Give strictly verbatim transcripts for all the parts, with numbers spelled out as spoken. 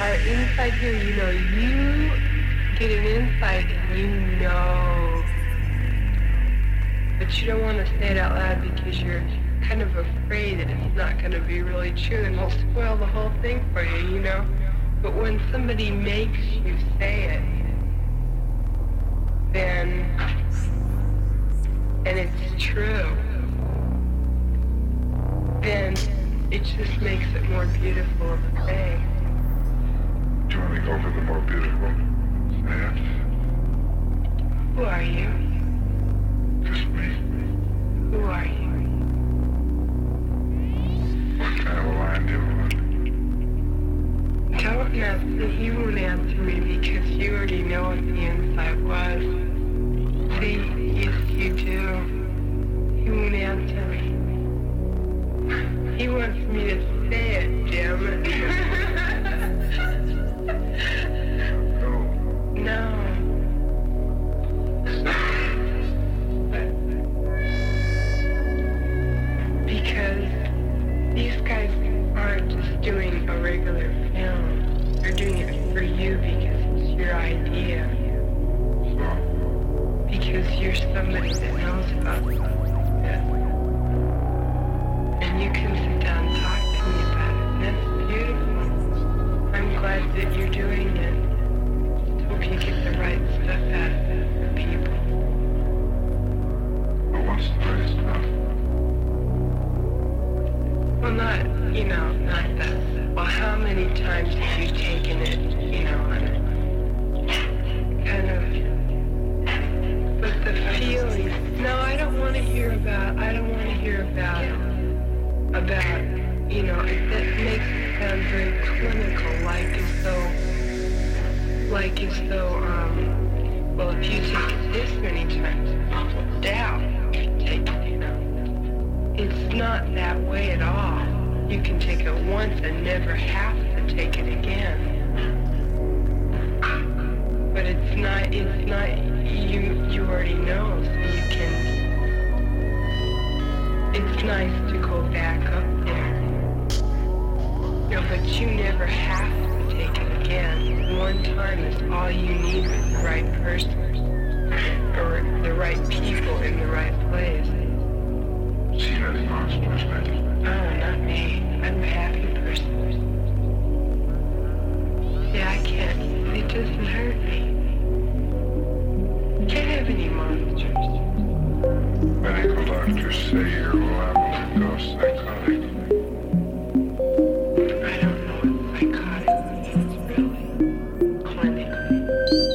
Are inside here, you know, you get an insight and you know, but you don't want to say it out loud because you're kind of afraid that it's not going to be really true and will spoil the whole thing for you, you know, but when somebody makes you say it, then, and it's true, then it just makes it more beautiful of a thing. Trying to go for the more beautiful. And who are you? Just me. Who are you? What kind of a line do you want? Don't ask me. He won't answer me because you already know what the inside was. See, yes you do. He won't answer me. He wants me to say it, damn it. No. Because these guys aren't just doing a regular film. They're doing it for you because it's your idea. Because you're somebody that knows about this. And you can sit down and talk to me about it. And that's beautiful. I'm glad that you're doing it. You get the right stuff out of the people. But what's the right stuff? Well, not, you know, not that. Well, how many times have you taken it, you know, on a kind of, but the feelings, no, I don't want to hear about, I don't want to hear about, about, you know, that makes it sound very clinical, like as though, like as though, um, well, if you take it this many times, it's doubt you can take it, you know. It's not that way at all. You can take it once and never have to take it again. But it's not, it's not, you, you already know, so you can, it's nice to go back up there. You know, but you never have to take it again. One time is all you need with the right person, or the right people in the right place. She has lost perspective. Oh, not me. I'm a happy person. Yeah, I can't. It doesn't hurt me. Can't have any monsters. Medical doctors say you're liable to go psychotic. Thank you.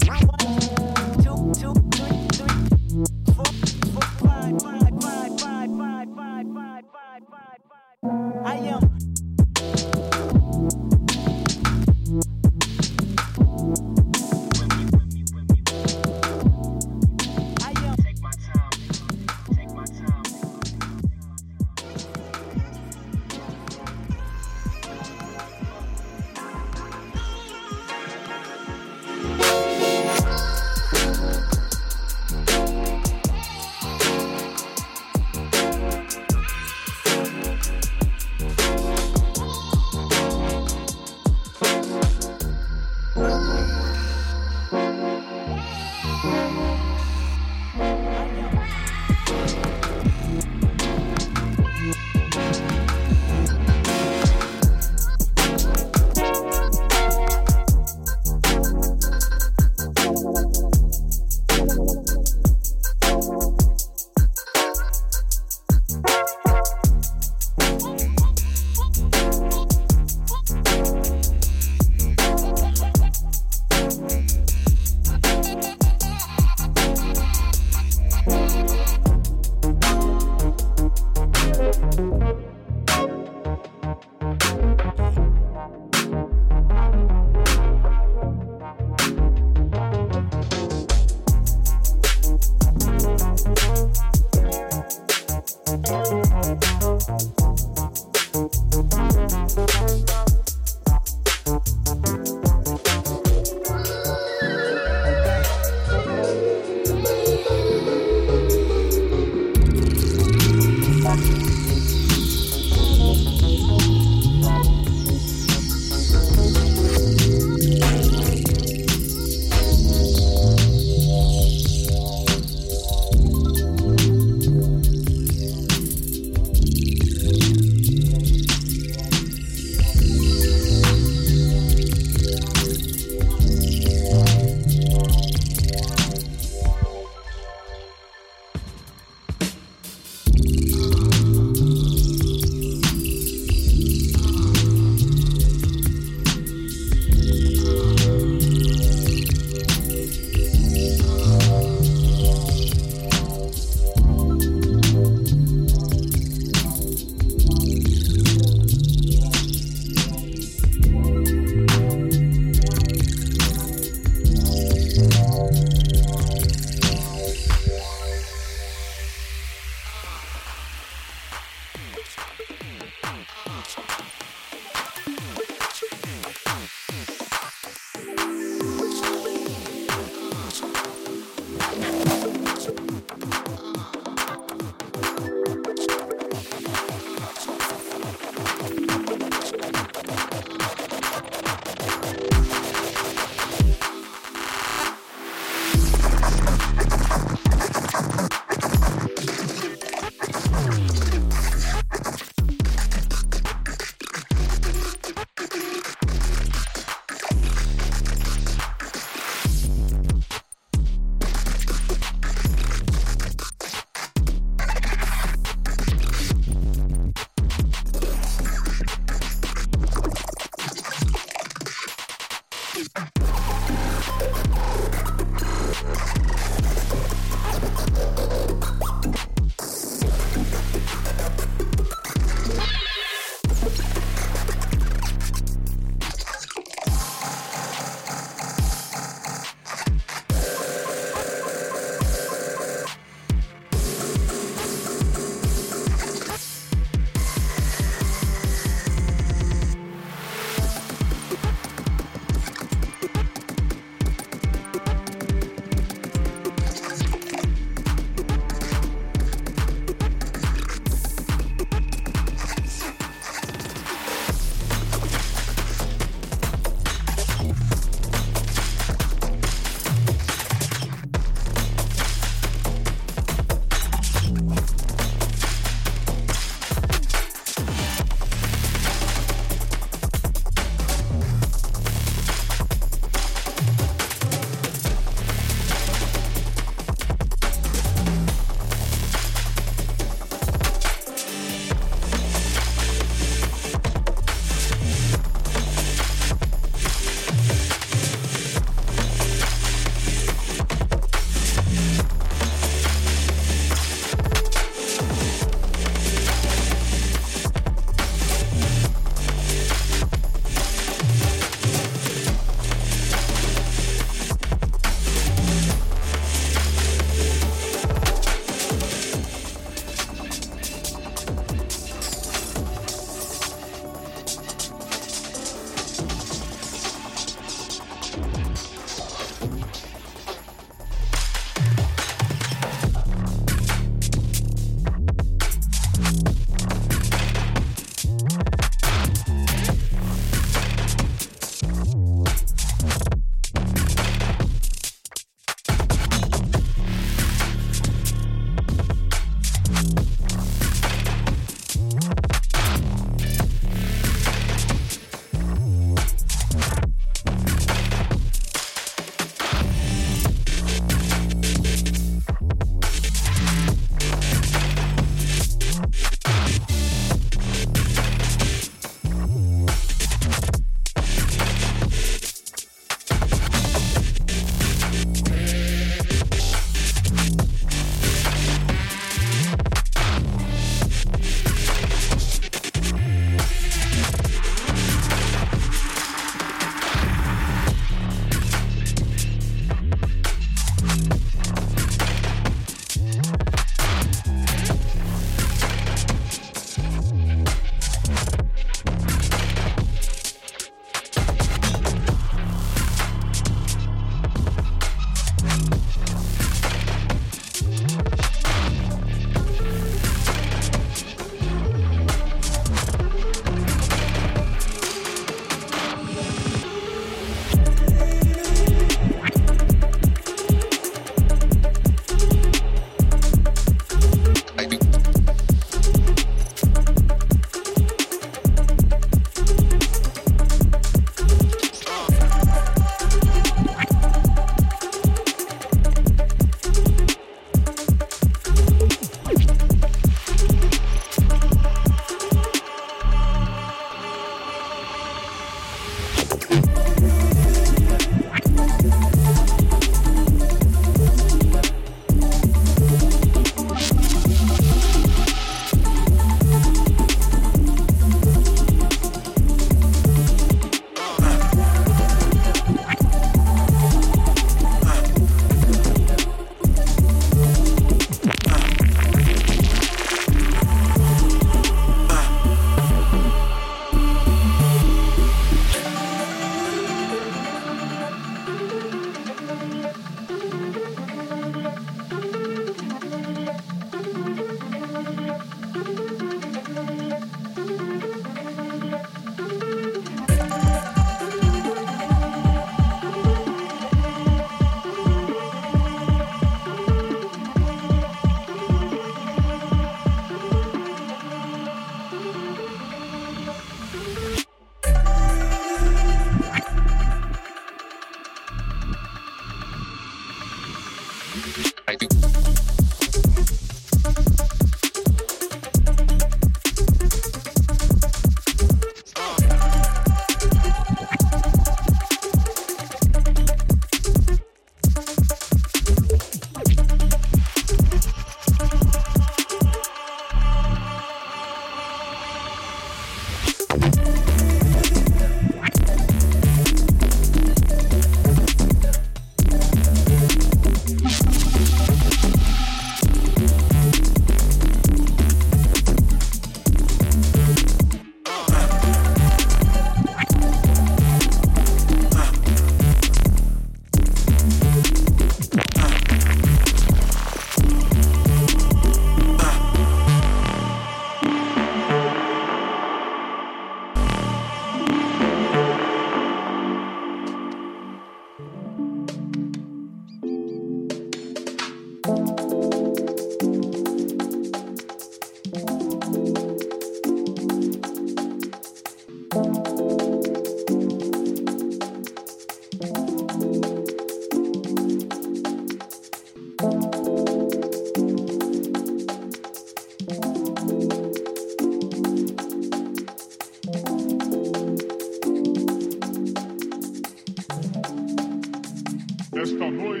desta noite.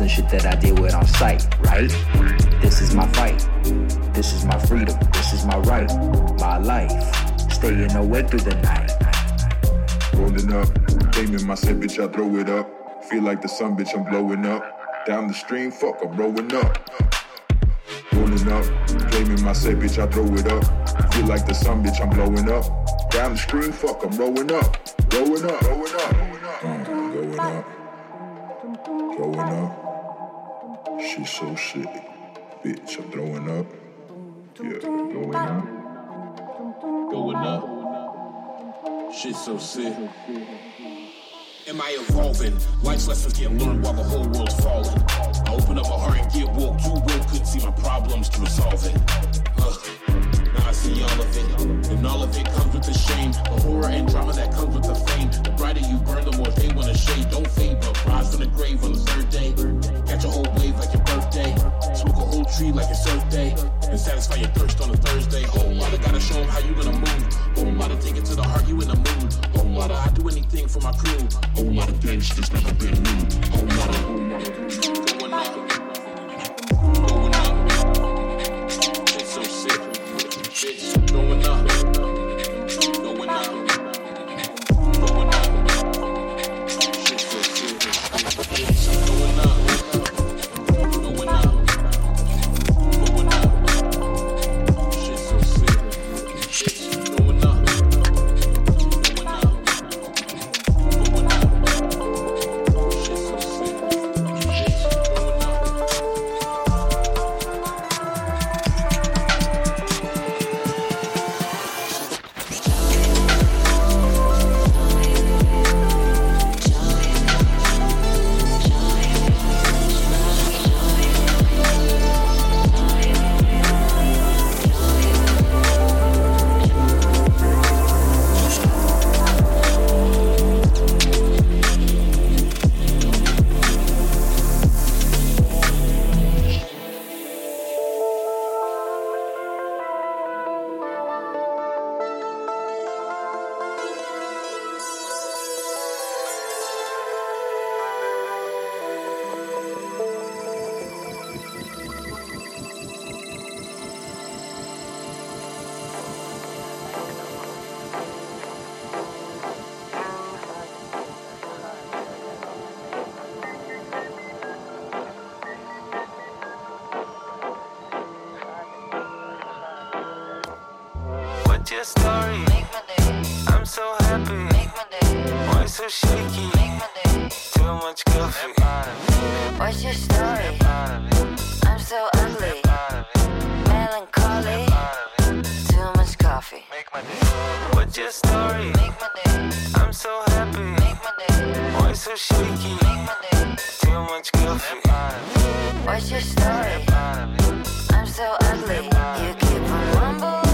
And shit that I deal with on sight, right? This is my fight. This is my freedom. This is my right. My life. Staying awake through the night. Rolling up. Aiming my set, bitch, I throw it up. Feel like the sun, bitch, I'm blowing up. Down the stream, fuck, I'm rolling up. Rolling up. Aiming my set, bitch, I throw it up. Feel like the sun, bitch, I'm blowing up. Down the stream, fuck, I'm rolling up. Rolling up. Rolling up. Rolling up. up, throwing up. She's so shitty, bitch. I'm throwing up, yeah, throwing up, going up. She's so sick. Am I evolving? Life's lessons get learned while the whole world's falling. I open up my heart and get woke. You woke, couldn't see my problems to resolve it. Huh. Now I see all of it, and all of it comes with the shame, the horror and drama that comes with the fame. The brighter you burn, the more they want to shade. Don't fade, but rise from the grave on the third day. Catch a whole wave like your birthday. Smoke a whole tree like it's Earth Day, and satisfy your thirst on a Thursday. Whole lotta gotta show them how you gonna move. Whole lotta take it to the heart, you in the mood. Whole lotta I do anything for my crew. Whole lotta bench, just never been new. Whole lotta, whole lotta. Your story, make my day. I'm so happy, make my day. Why so shaky, make my day. Too much coffee. What's your story? I'm so ugly, melancholy. Too much coffee, make my day. What's your story? Make my day. I'm so happy, make my day. Why so shaky, make my day. Too much coffee. What's your story? I'm so ugly, you keep on rumbling.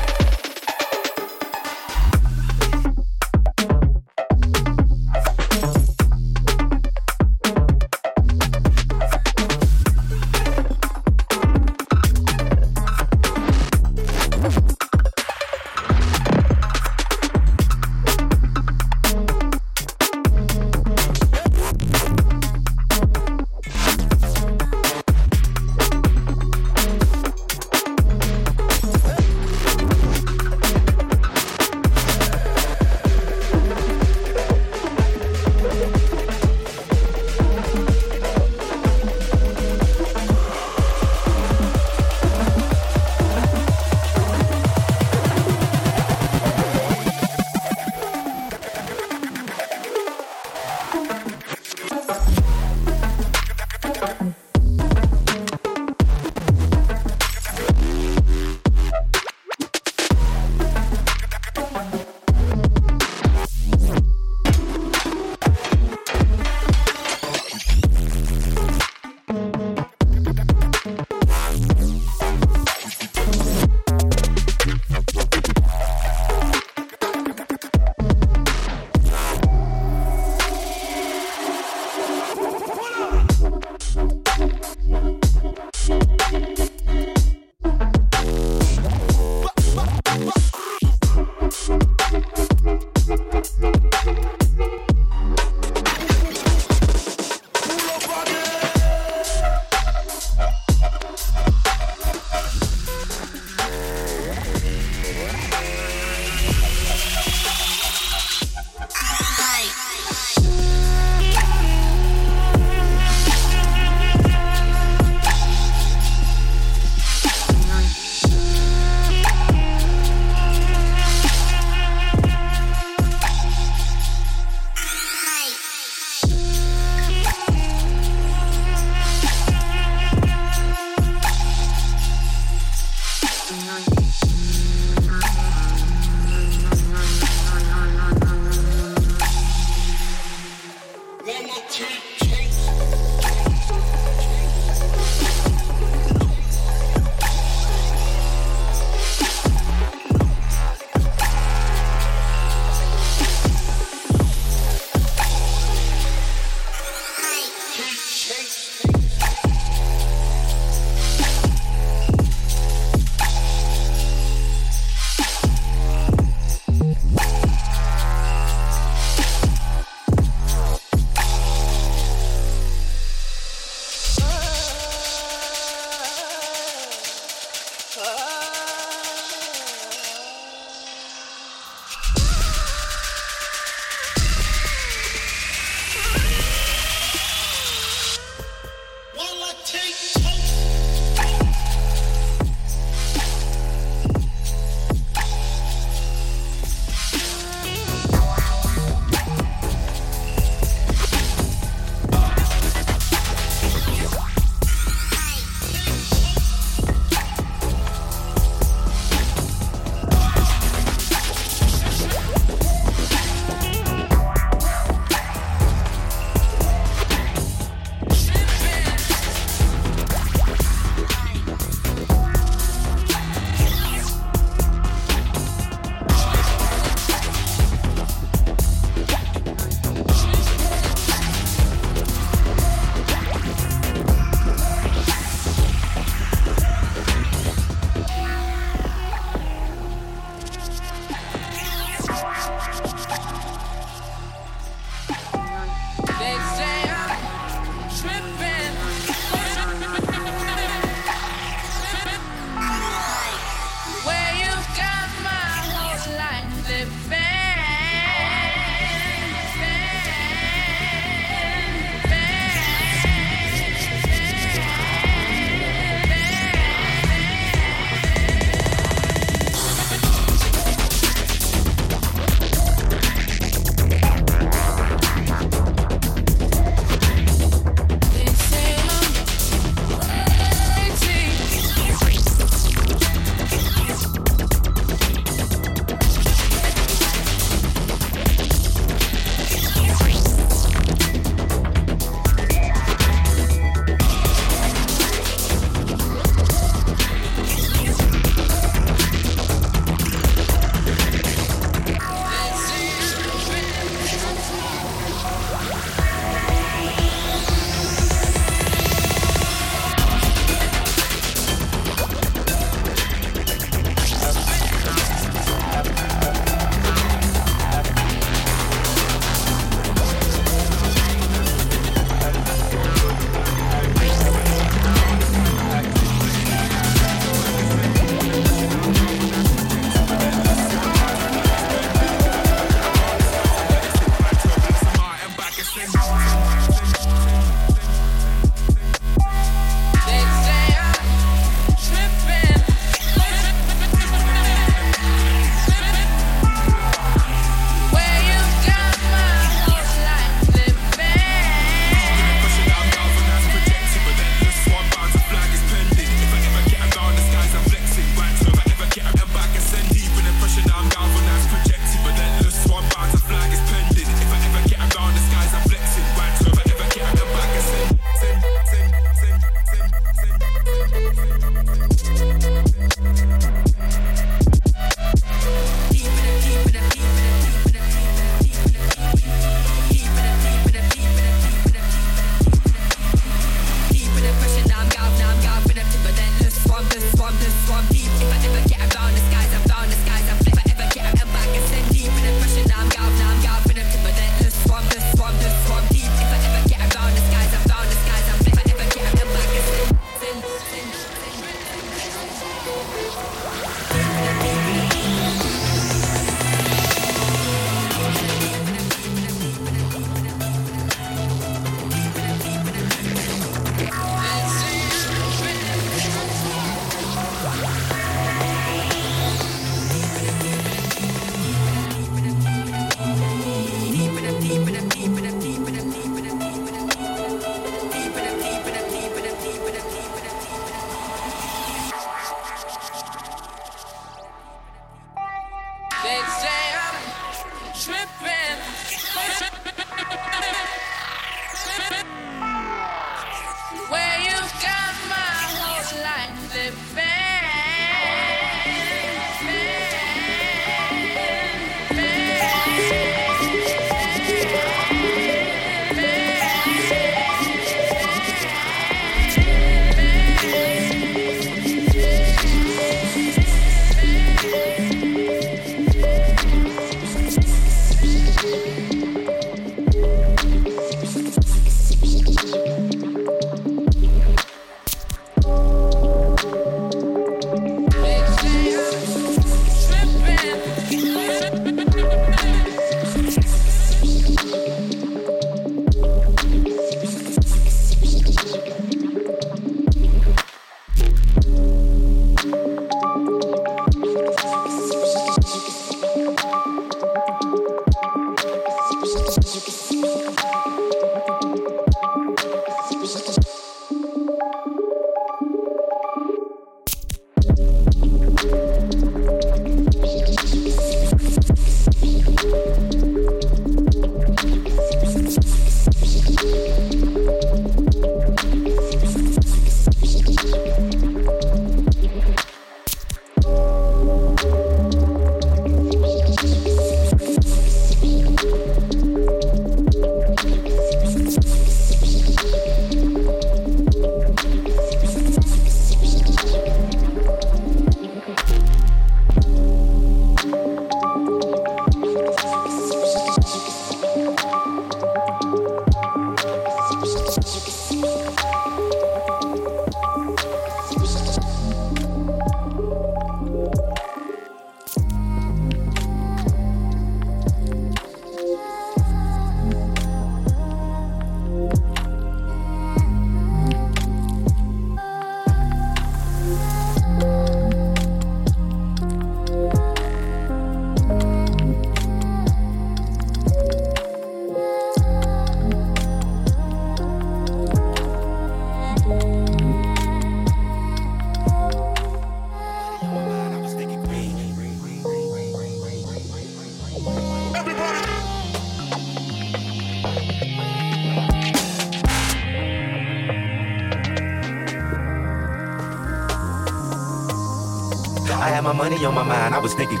I had my money on my mind, I was thinking.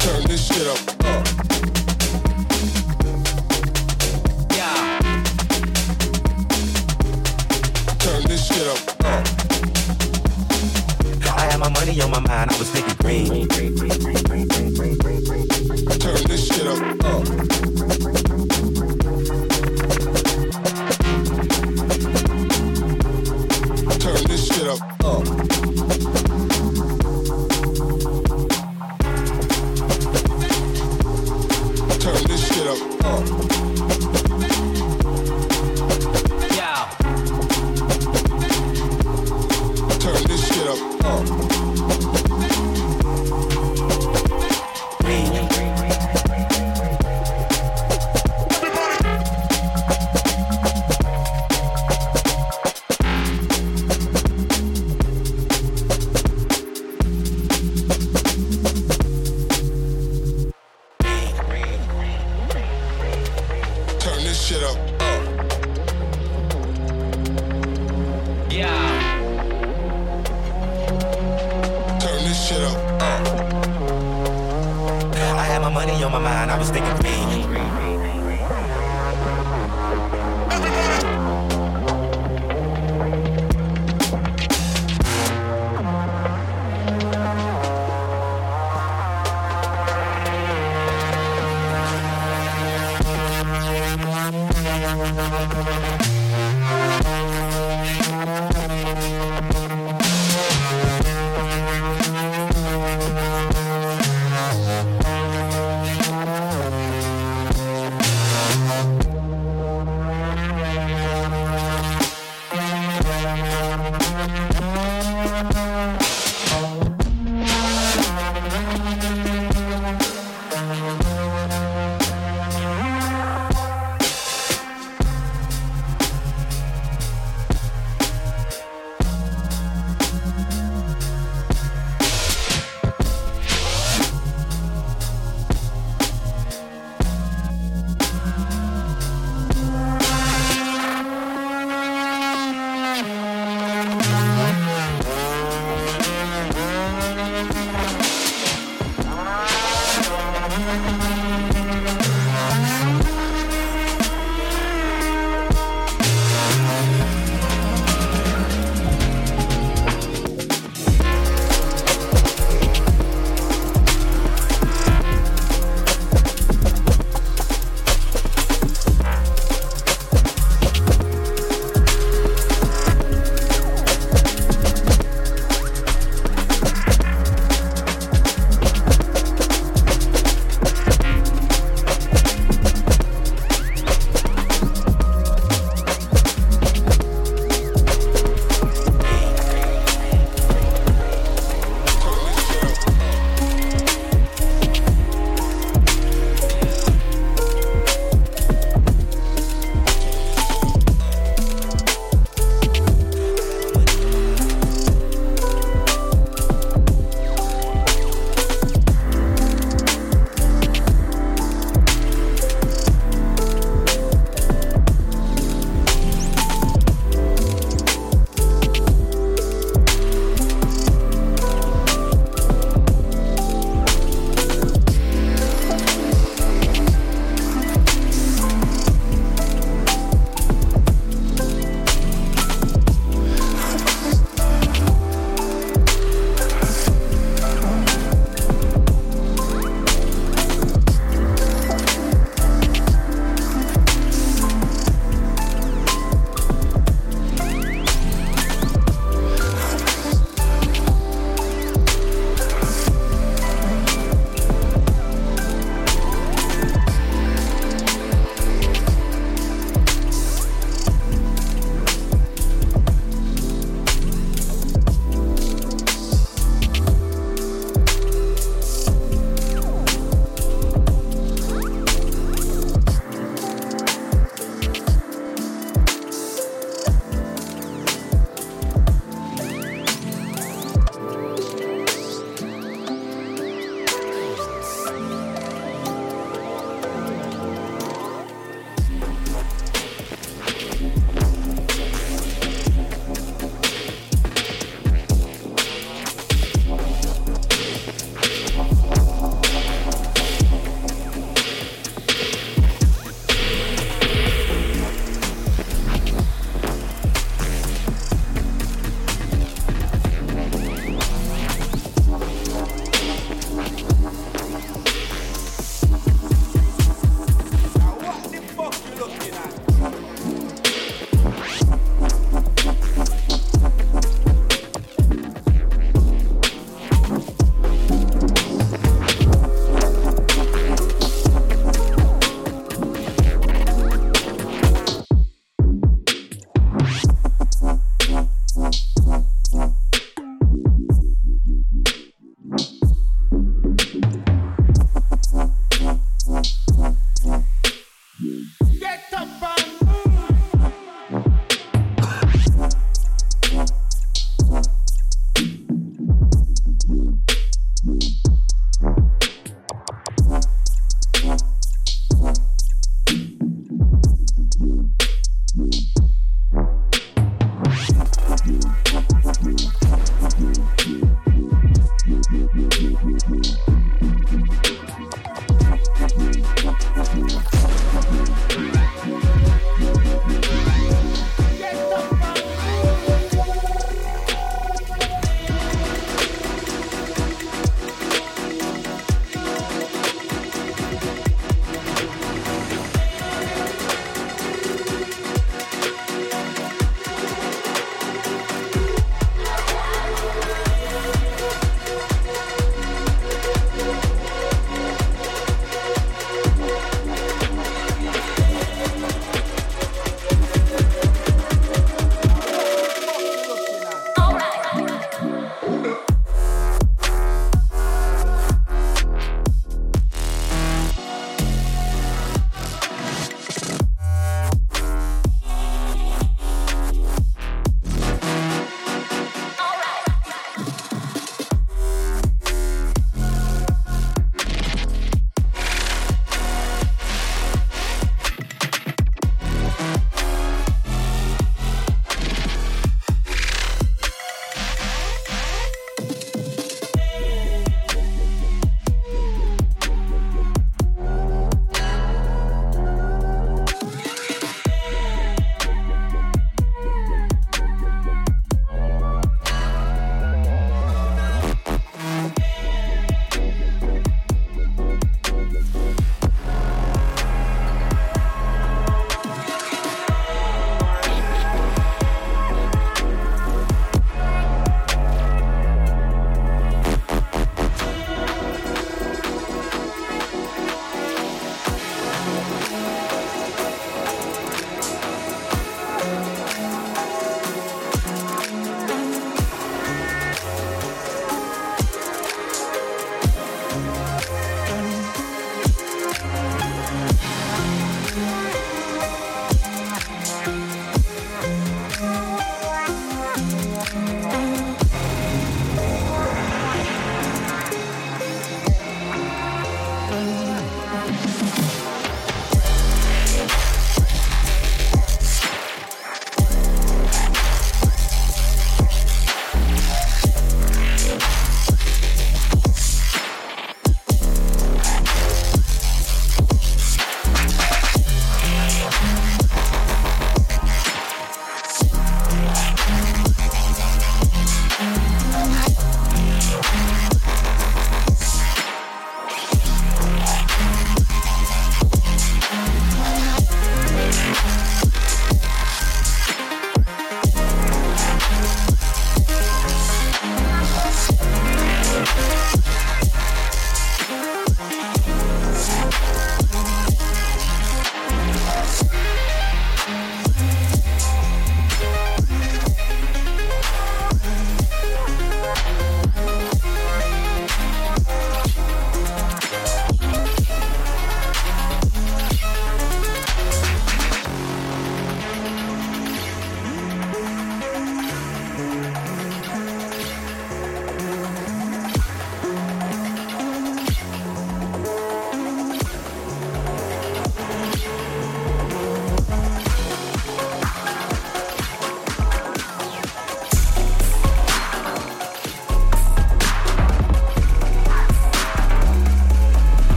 Turn this shit up. up. Yeah. Turn this shit up. up. I had my money on my mind, I was thinking green. Turn this shit up. up. Turn this shit up.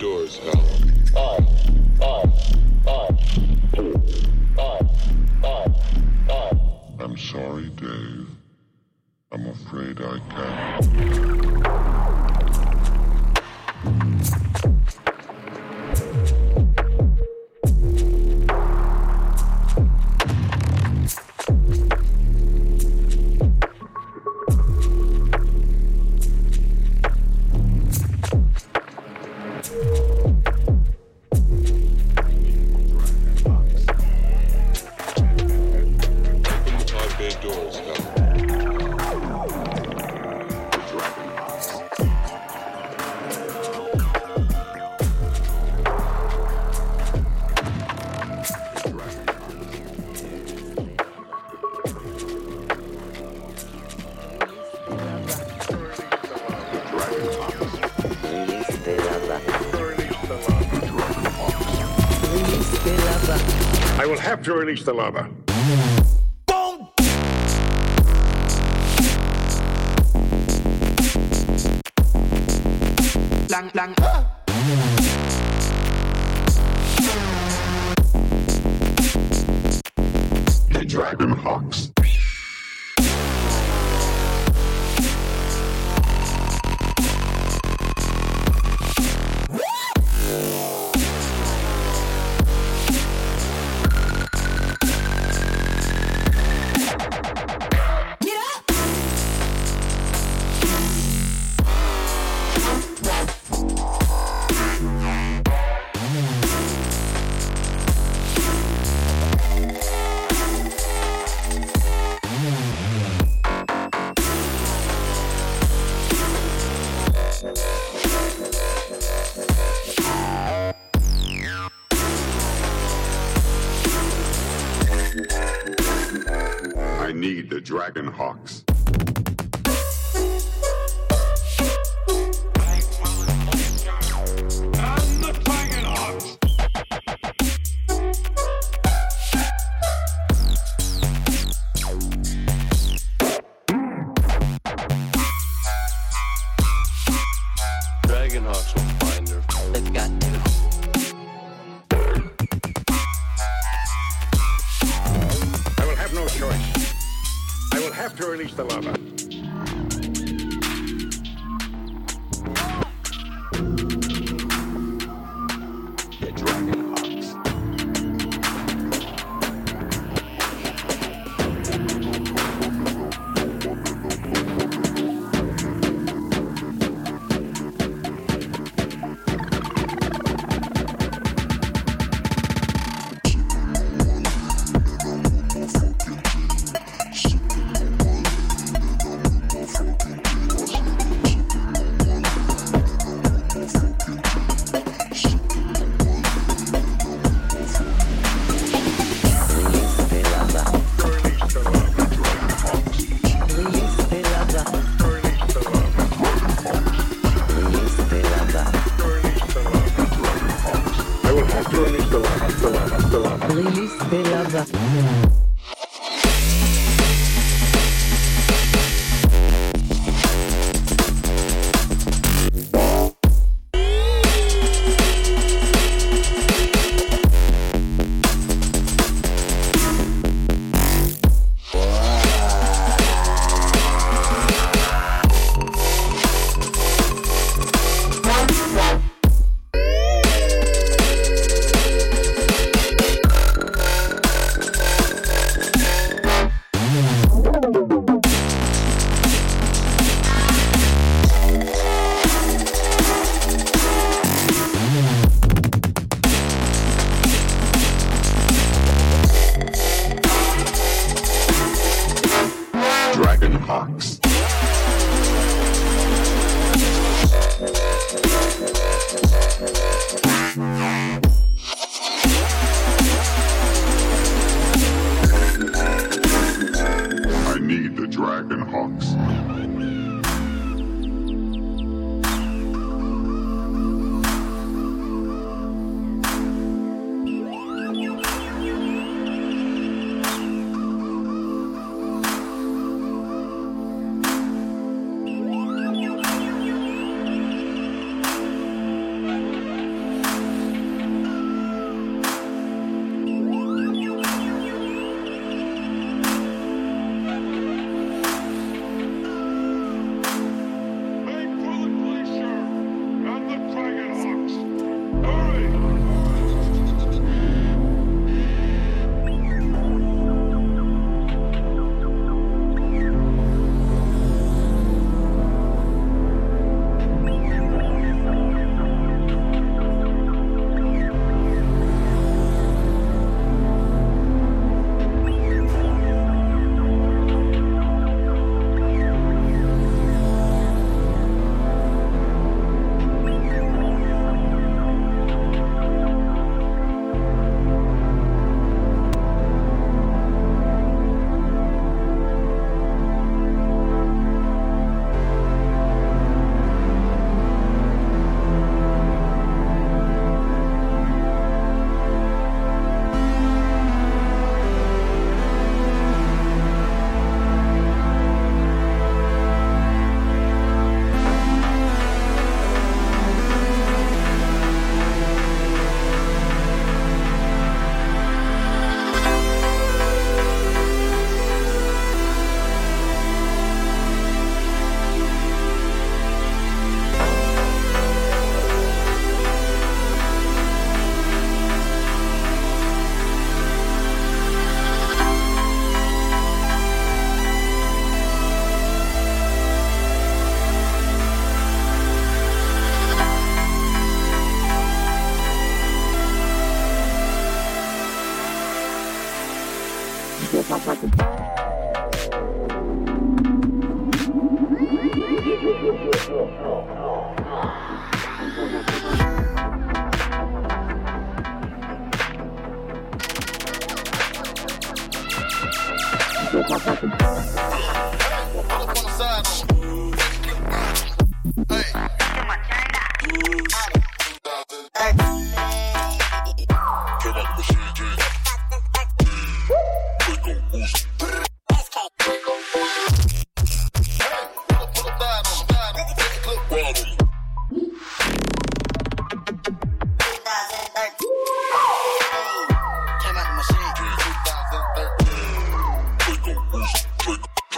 doors, hell. Five, five, five, two, five, five, five. I'm sorry, Dave. I'm afraid I can't. To release the lava. Lang, lang, ah. The Dragon Hawks. Dragon Hawks. Came out of my shit in twenty thirteen. Click on, click on.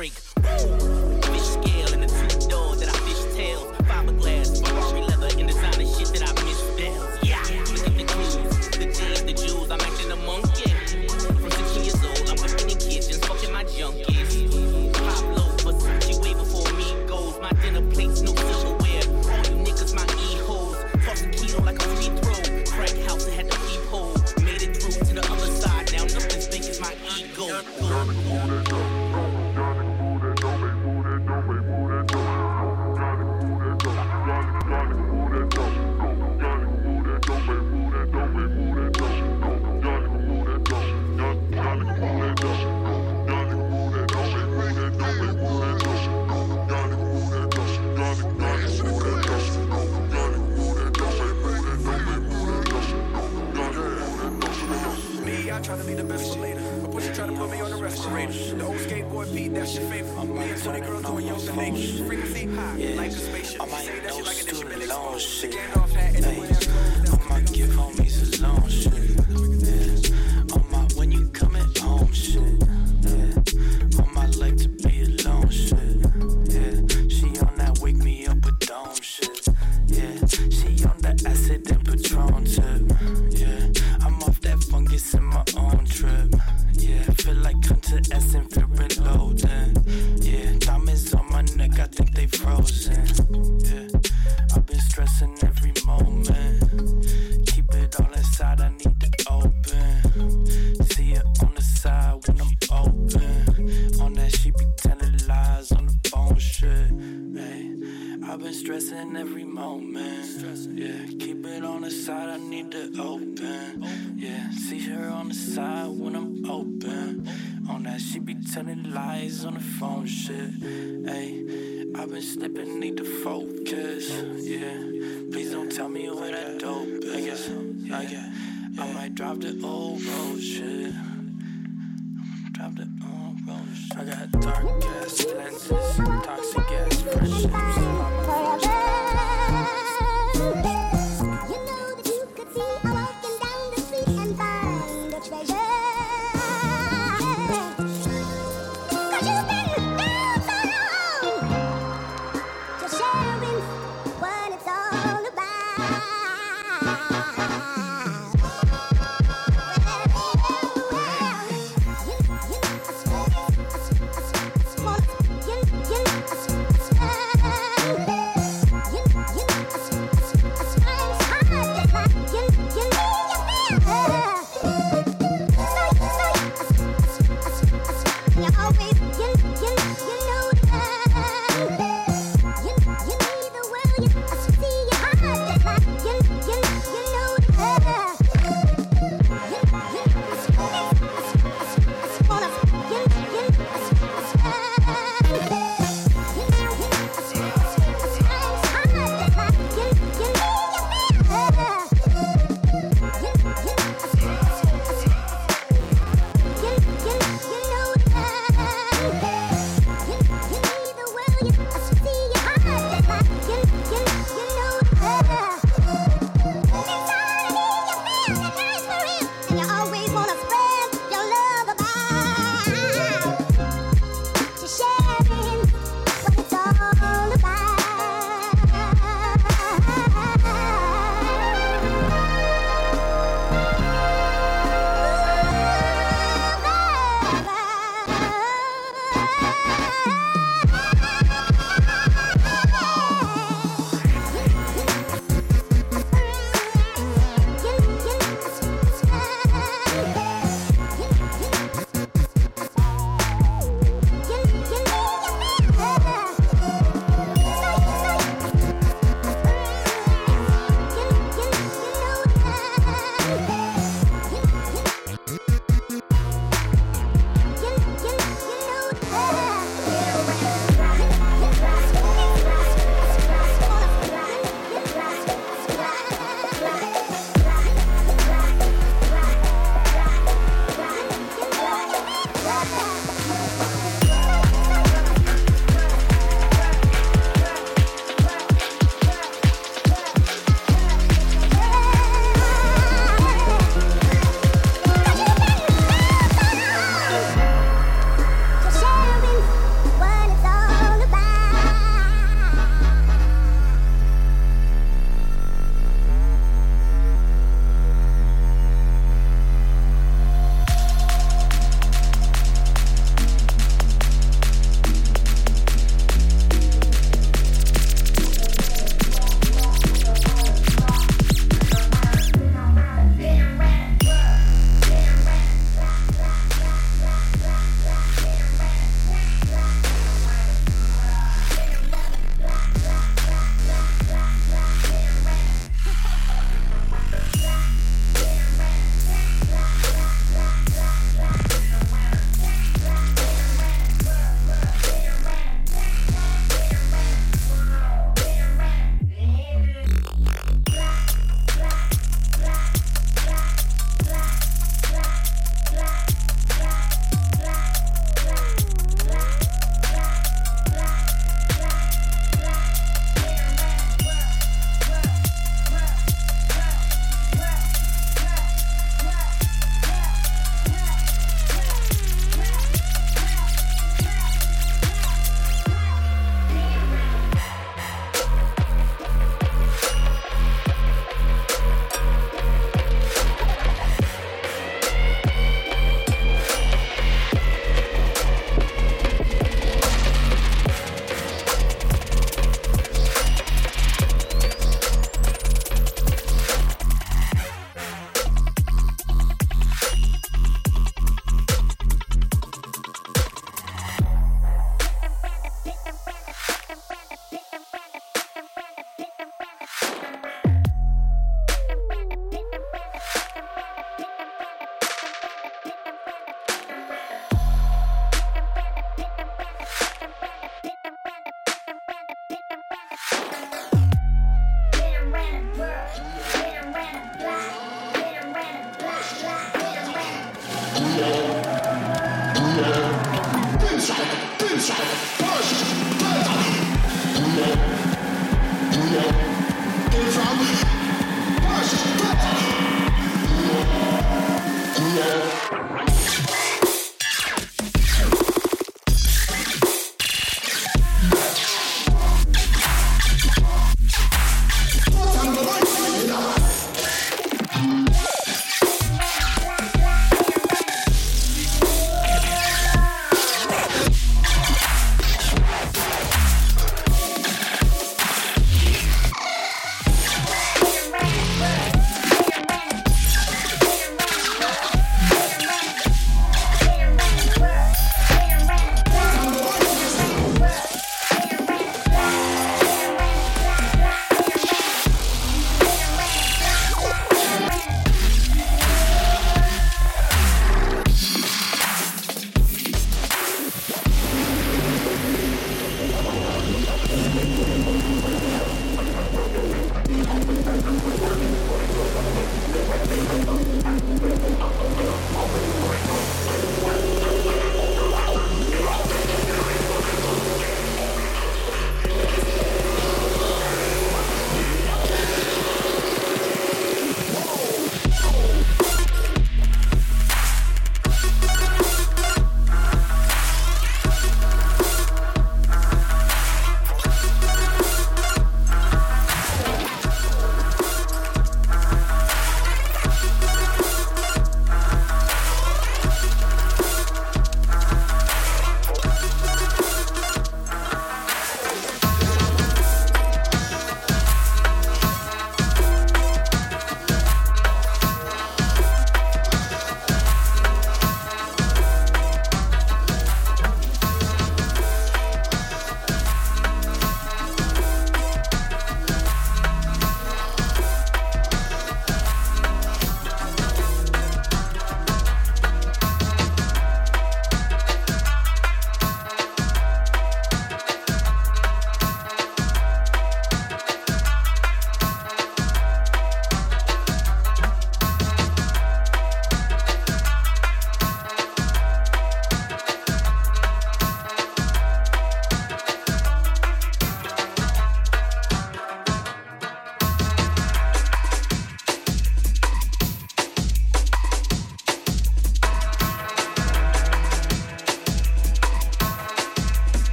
break. Fish scale in the tip door that I fish tails. Fiberglass, Ferrari leather, and designer shit that I miss bells. Yeah, look at the clues, the jams, the jewels, I'm acting a monkey. From six years old, I'm up in the kitchen, fucking my junkies. Pop low, but she way before me goes. My dinner plates, no silverware. All you niggas, my e-holes. Toss a keto like a free throw. Crack house that had the peephole. Made it through to the other side, now nothing's big as my ego. Try to be the best for later. A pussy try to put me on the respirator. The old skateboard Pete, that's your favorite. Me and twenty girls doing yoga naked. Frequency high, yeah. Like a spaceship. I might say that shit like a dish been exposed. The Gandalf hat and the whatever. I might give homies a long shit. Yeah. On my when you coming home shit. Yeah. On my like to be alone shit. Yeah. She on that wake me up with dome shit. Yeah. She on the acid and Patron tip. Yeah. Fungus in my own trip, yeah. Feel like Hunter S and Ferret Loden, yeah. Diamonds on my neck, I think they frozen, yeah. I've been stressing every moment. Keep it all inside, I need to open. See it on the side when I'm open. On that she be telling lies on the phone shit, hey. I've been stressing every moment, yeah. Keep it on the side, I need to open. Yeah, see her on the side when I'm open. On that she be telling lies on the phone shit. Ayy, I've been slipping, need to focus. Yeah, please don't tell me where that dope is. I guess, I guess, I might drop the old road shit. I'm gonna drop the old road shit. I got dark ass lenses, toxic ass friendships. I'm a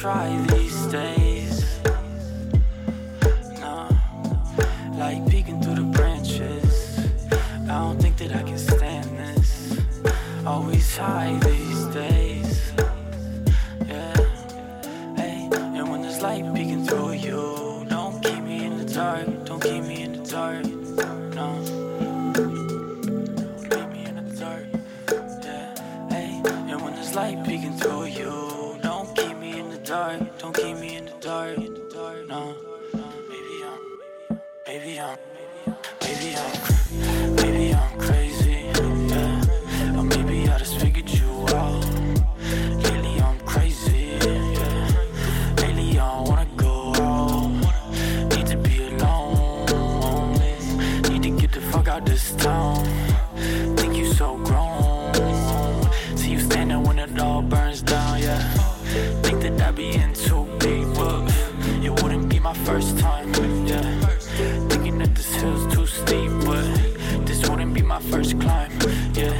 try these days. No, like peeking through the branches. I don't think that I can stand this. Always high these days. Yeah, hey, and when there's light peeking through you, don't keep me in the dark. Don't keep me in the dark. No. Light peeking through you. Don't keep me in the dark. Don't keep me in the dark. In the dark. No. Maybe I'm, maybe I'm, maybe I'm, maybe I'm crazy. Yeah. Or maybe I just figured you out. Lately I'm crazy. Yeah. Lately I don't wanna go out. Need to be alone. Need to get the fuck out this town. Think you so grown. When it all burns down, yeah. Think that I'd be in too big, but it wouldn't be my first time, yeah. Thinking that this hill's too steep, but this wouldn't be my first climb, yeah.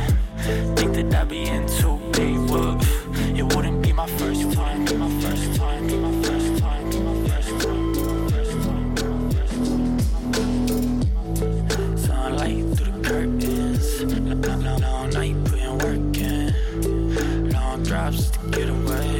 Think that I'd be in too big, but it wouldn't be my first time, be my first time, be my first time, be my first time, be my first time, be my first time. Sunlight through the curtains, long night putting work in. Drops to get away.